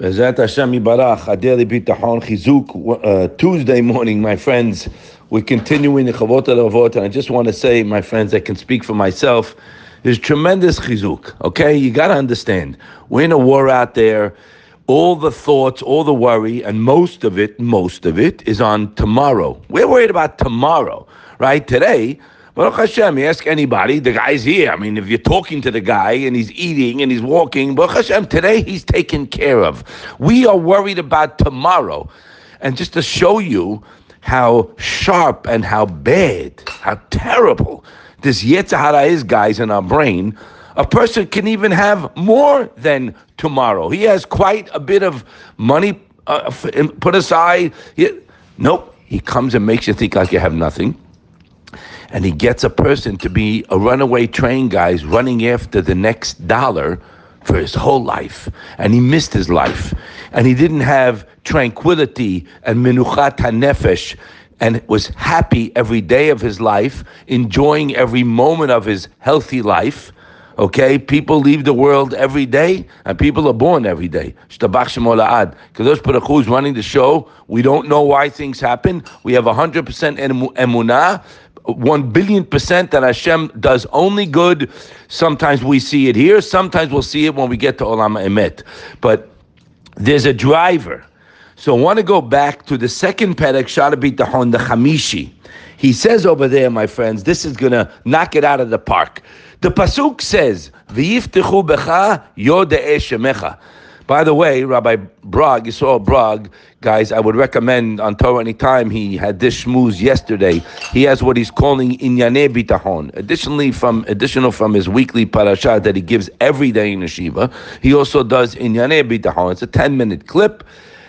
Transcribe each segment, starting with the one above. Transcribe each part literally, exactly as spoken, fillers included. Bezrat Hashem Yibarach, Adeli Bitachon Chizuk, Tuesday morning, my friends. We're continuing the Chovos HaLevavos, and I just want to say, my friends, I can speak for myself, there's tremendous chizuk, okay? You got to understand, we're in a war out there, all the thoughts, all the worry, and most of it, most of it, is on tomorrow. We're worried about tomorrow, right? Today, Baruch Hashem, you ask anybody, the guy's here. I mean, if you're talking to the guy and he's eating and he's walking, Baruch Hashem, today he's taken care of. We are worried about tomorrow. And just to show you how sharp and how bad, how terrible this Yetzahara is, guys, in our brain, a person can even have more than tomorrow. He has quite a bit of money uh, put aside. He, nope, he comes and makes you think like you have nothing. And he gets a person to be a runaway train, guys, running after the next dollar for his whole life. And he missed his life. And he didn't have tranquility and minuchas HaNefesh, and was happy every day of his life, enjoying every moment of his healthy life. Okay, people leave the world every day, and people are born every day. Sh'tabach Shemola Ad. Kadosh Baruch Hu is running the show. We don't know why things happen. We have one hundred percent emunah. One billion percent that Hashem does only good. Sometimes we see it here. Sometimes we'll see it when we get to Olam HaEmet. But there's a driver. So I want to go back to the second pedic, Sha'ar HaBitachon, the Hamishi. He says over there, my friends, this is going to knock it out of the park. The Pasuk says, V'yiftichu becha yodae shemecha. By the way, Rabbi Bragg, you saw Bragg, guys, I would recommend on Torah Anytime, he had this shmooze yesterday. He has what he's calling inyanei bitahon. Additionally, from additional from his weekly parasha that he gives every day in the Shiva, he also does inyanei bitahon. It's a ten-minute clip,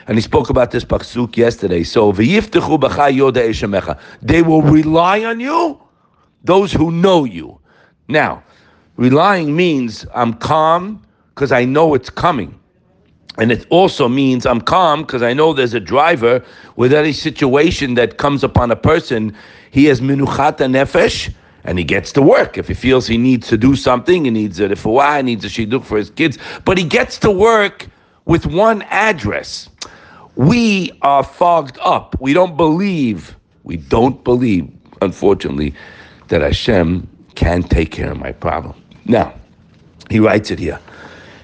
and he spoke about this pasuk yesterday. So, V'yiftichu becha yodae shemecha. They will rely on you, those who know you. Now, relying means I'm calm because I know it's coming. And it also means I'm calm because I know there's a driver. With any situation that comes upon a person, he has minuchat nefesh, and he gets to work. If he feels he needs to do something, he needs a refuah, he needs a shidduch for his kids, but he gets to work with one address. We are fogged up. We don't believe, we don't believe, unfortunately, that Hashem can take care of my problem. Now, he writes it here.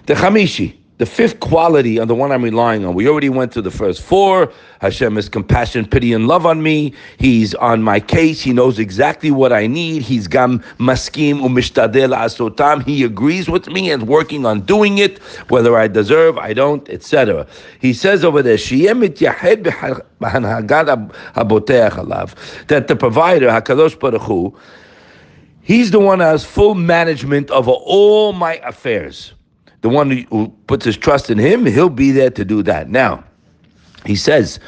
Dechamishi. The fifth quality, and the one I'm relying on, we already went through the first four. Hashem has compassion, pity, and love on me. He's on my case. He knows exactly what I need. He's gam maskim umishtadela asotam. He agrees with me and working on doing it, whether I deserve, I don't, et cetera. He says over there, that the provider, HaKadosh Baruch Hu, he's the one that has full management over all my affairs. The one who puts his trust in him, he'll be there to do that. Now, he says,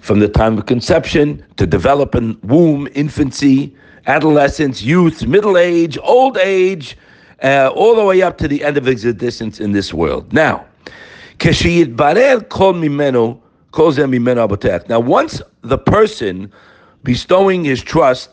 from the time of conception to development, womb, infancy, adolescence, youth, middle age, old age, uh, all the way up to the end of existence in this world. Now, now once the person bestowing his trust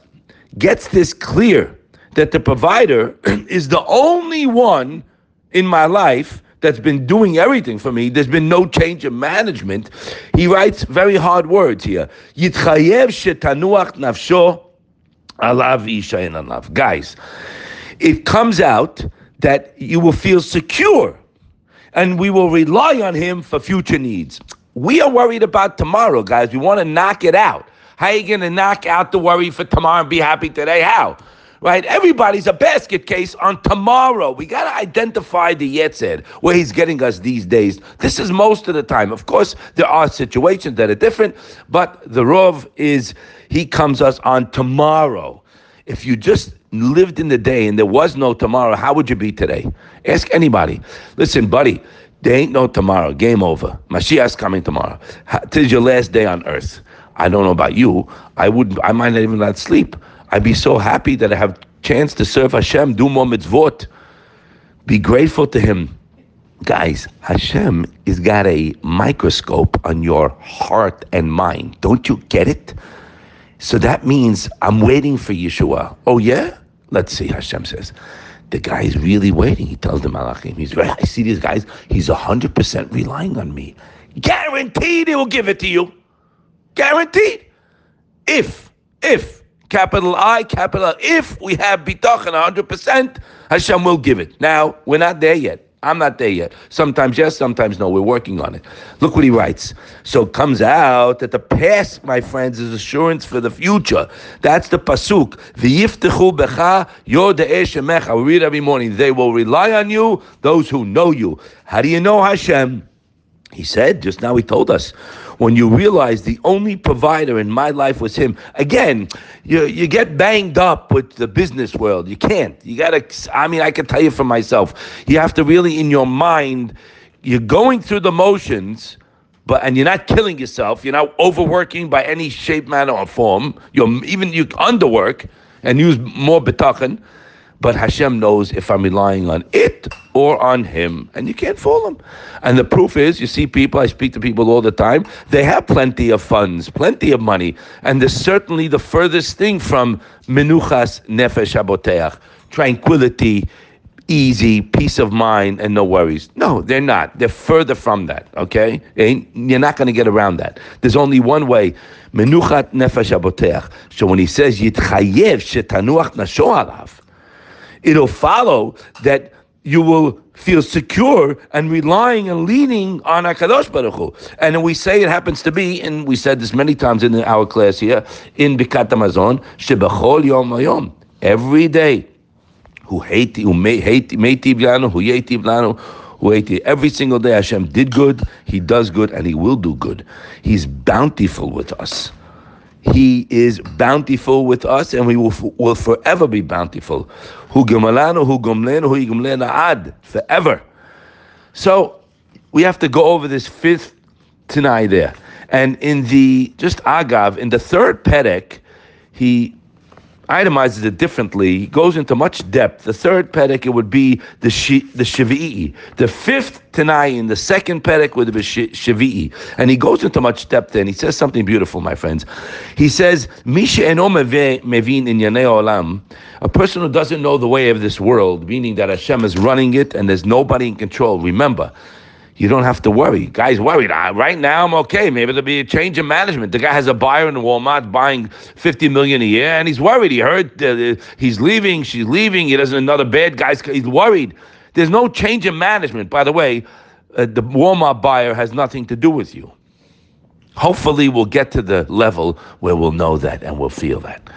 gets this clear, that the provider is the only one in my life that's been doing everything for me, there's been no change of management. He writes very hard words here. Yitchayev shetanuach nafsho alav isha enanav. Guys, it comes out that you will feel secure and we will rely on him for future needs. We are worried about tomorrow, guys. We want to knock it out. How are you going to knock out the worry for tomorrow and be happy today? How? Right? Everybody's a basket case on tomorrow. We got to identify the Yetzer, where he's getting us these days. This is most of the time. Of course, there are situations that are different, but the Rov is he comes us on tomorrow. If you just lived in the day and there was no tomorrow, how would you be today? Ask anybody. Listen, buddy, there ain't no tomorrow. Game over. Mashiach's coming tomorrow. Tis your last day on earth. I don't know about you. I wouldn't, I might not even not sleep. I'd be so happy that I have chance to serve Hashem, do more mitzvot, be grateful to Him. Guys, Hashem has got a microscope on your heart and mind. Don't you get it? So that means I'm waiting for Yeshua. Oh yeah? Let's see, Hashem says. The guy is really waiting. He tells the Malachim, he's right. I see these guys. He's one hundred percent relying on me. Guaranteed he will give it to you. Guaranteed. If, if, capital I, capital L, if we have bitachon one hundred percent, Hashem will give it. Now, we're not there yet. I'm not there yet. Sometimes yes, sometimes no. We're working on it. Look what he writes. So it comes out that the past, my friends, is assurance for the future. That's the Pasuk. V'yiftichu becha yodae shemecha. We read every morning. They will rely on you, those who know you. How do you know Hashem? He said, just now he told us, when you realize the only provider in my life was him. Again, you you get banged up with the business world. You can't. You got to, I mean, I can tell you for myself, you have to really, in your mind, you're going through the motions, but and you're not killing yourself. You're not overworking by any shape, manner, or form. You're even, you underwork and use more bitachon. But Hashem knows if I'm relying on it or on him. And you can't fool him. And the proof is, you see people, I speak to people all the time, they have plenty of funds, plenty of money. And they're certainly the furthest thing from menuchas nefesh haboteach, tranquility, easy, peace of mind, and no worries. No, they're not. They're further from that, okay? Ain't, you're not going to get around that. There's only one way. Menuchat nefesh haboteach. So when he says, Yitchayev shetanuach nafsho alav, it'll follow that you will feel secure and relying and leaning on Kadosh Baruch Hu. And we say it happens to be, and we said this many times in our class here, in Birkat HaMazon, Shebachol Yom Hayom, every day, hu heitiv, hu meitiv lanu, hu yeitiv lanu, hu heitiv. Every single day Hashem did good, He does good, and He will do good. He's bountiful with us. He is bountiful with us, and we will, will forever be bountiful. Hu gimalanu, hu gomlenu, hu yigomlenu ad, forever. So we have to go over this fifth Tanayin there, and in the just agav in the third pedic, he itemizes it differently. He goes into much depth. The third pedic it would be the shi, the Shavi'i. The fifth Tanayin, the second pedic would be Shavi'i, and he goes into much depth there. And he says something beautiful, my friends. He says, "Misha eno mevin in olam." A person who doesn't know the way of this world, meaning that Hashem is running it and there's nobody in control. Remember, you don't have to worry. Guy's worried. I, right now, I'm okay. Maybe there'll be a change in management. The guy has a buyer in Walmart buying fifty million dollars a year, and he's worried. He heard uh, he's leaving, she's leaving. He doesn't another bad guy's. He's worried. There's no change in management. By the way, uh, the Walmart buyer has nothing to do with you. Hopefully, we'll get to the level where we'll know that and we'll feel that.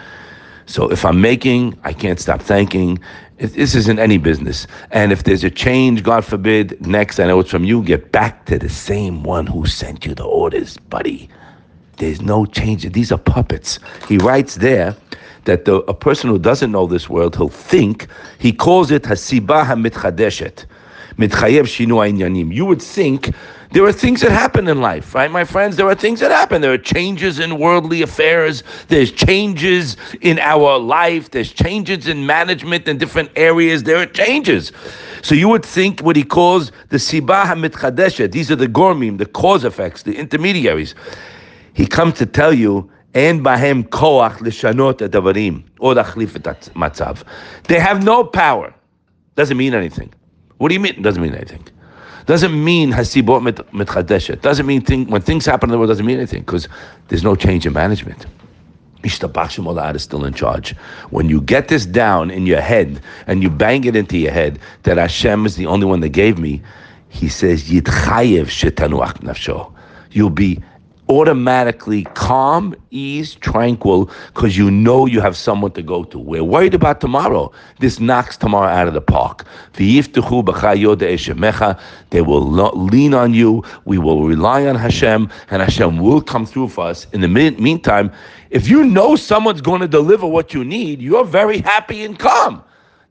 So if I'm making, I can't stop thanking. If this isn't any business. And if there's a change, God forbid, next, I know it's from you, get back to the same one who sent you the orders, buddy. There's no change. These are puppets. He writes there that the, a person who doesn't know this world, he'll think, he calls it Hasiba Hamitchadeshet. You would think there are things that happen in life, right, my friends? There are things that happen. There are changes in worldly affairs. There's changes in our life. There's changes in management in different areas. There are changes. So you would think what he calls the sibah hamitchadesha. These are the gormim, the cause effects, the intermediaries. He comes to tell you, and bahem koach lishanot adavarim or lachlif et matzav. They have no power. Doesn't mean anything. What do you mean? It doesn't mean anything. Doesn't mean hasibot mitchadeshet. Doesn't mean thing, when things happen in the world, doesn't mean anything because there's no change in management. Sh'tabach Shemola Ad is still in charge. When you get this down in your head and you bang it into your head that Hashem is the only one that gave me, He says Yitchayev shetanuach nafsho. You'll be automatically calm, ease, tranquil, because you know you have someone to go to. We're worried about tomorrow. This knocks tomorrow out of the park. V'yiftichu becha yodae shemecha. They will lean on you. We will rely on Hashem, and Hashem will come through for us. In the meantime, if you know someone's going to deliver what you need, you're very happy and calm.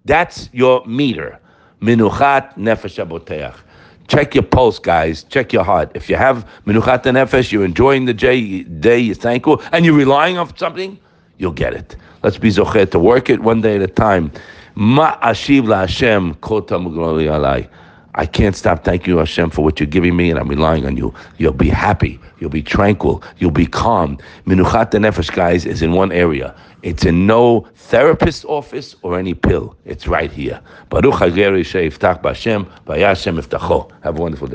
That's your meter. Minuchat nefesh haboteach. Check your pulse, guys. Check your heart. If you have Minuchat HaNefesh, you're enjoying the day, you're thankful, and you're relying on something, you'll get it. Let's be zocher to work it one day at a time. Ma'ashiv la'Hashem kol tamugol alai. I can't stop thanking you, Hashem, for what you're giving me, and I'm relying on you. You'll be happy. You'll be tranquil. You'll be calm. Minuchat HaNefesh, guys, is in one area. It's in no therapist's office or any pill. It's right here. Baruch HaGeri She'iftach B'Hashem, V'Yashem Iftacho. Have a wonderful day.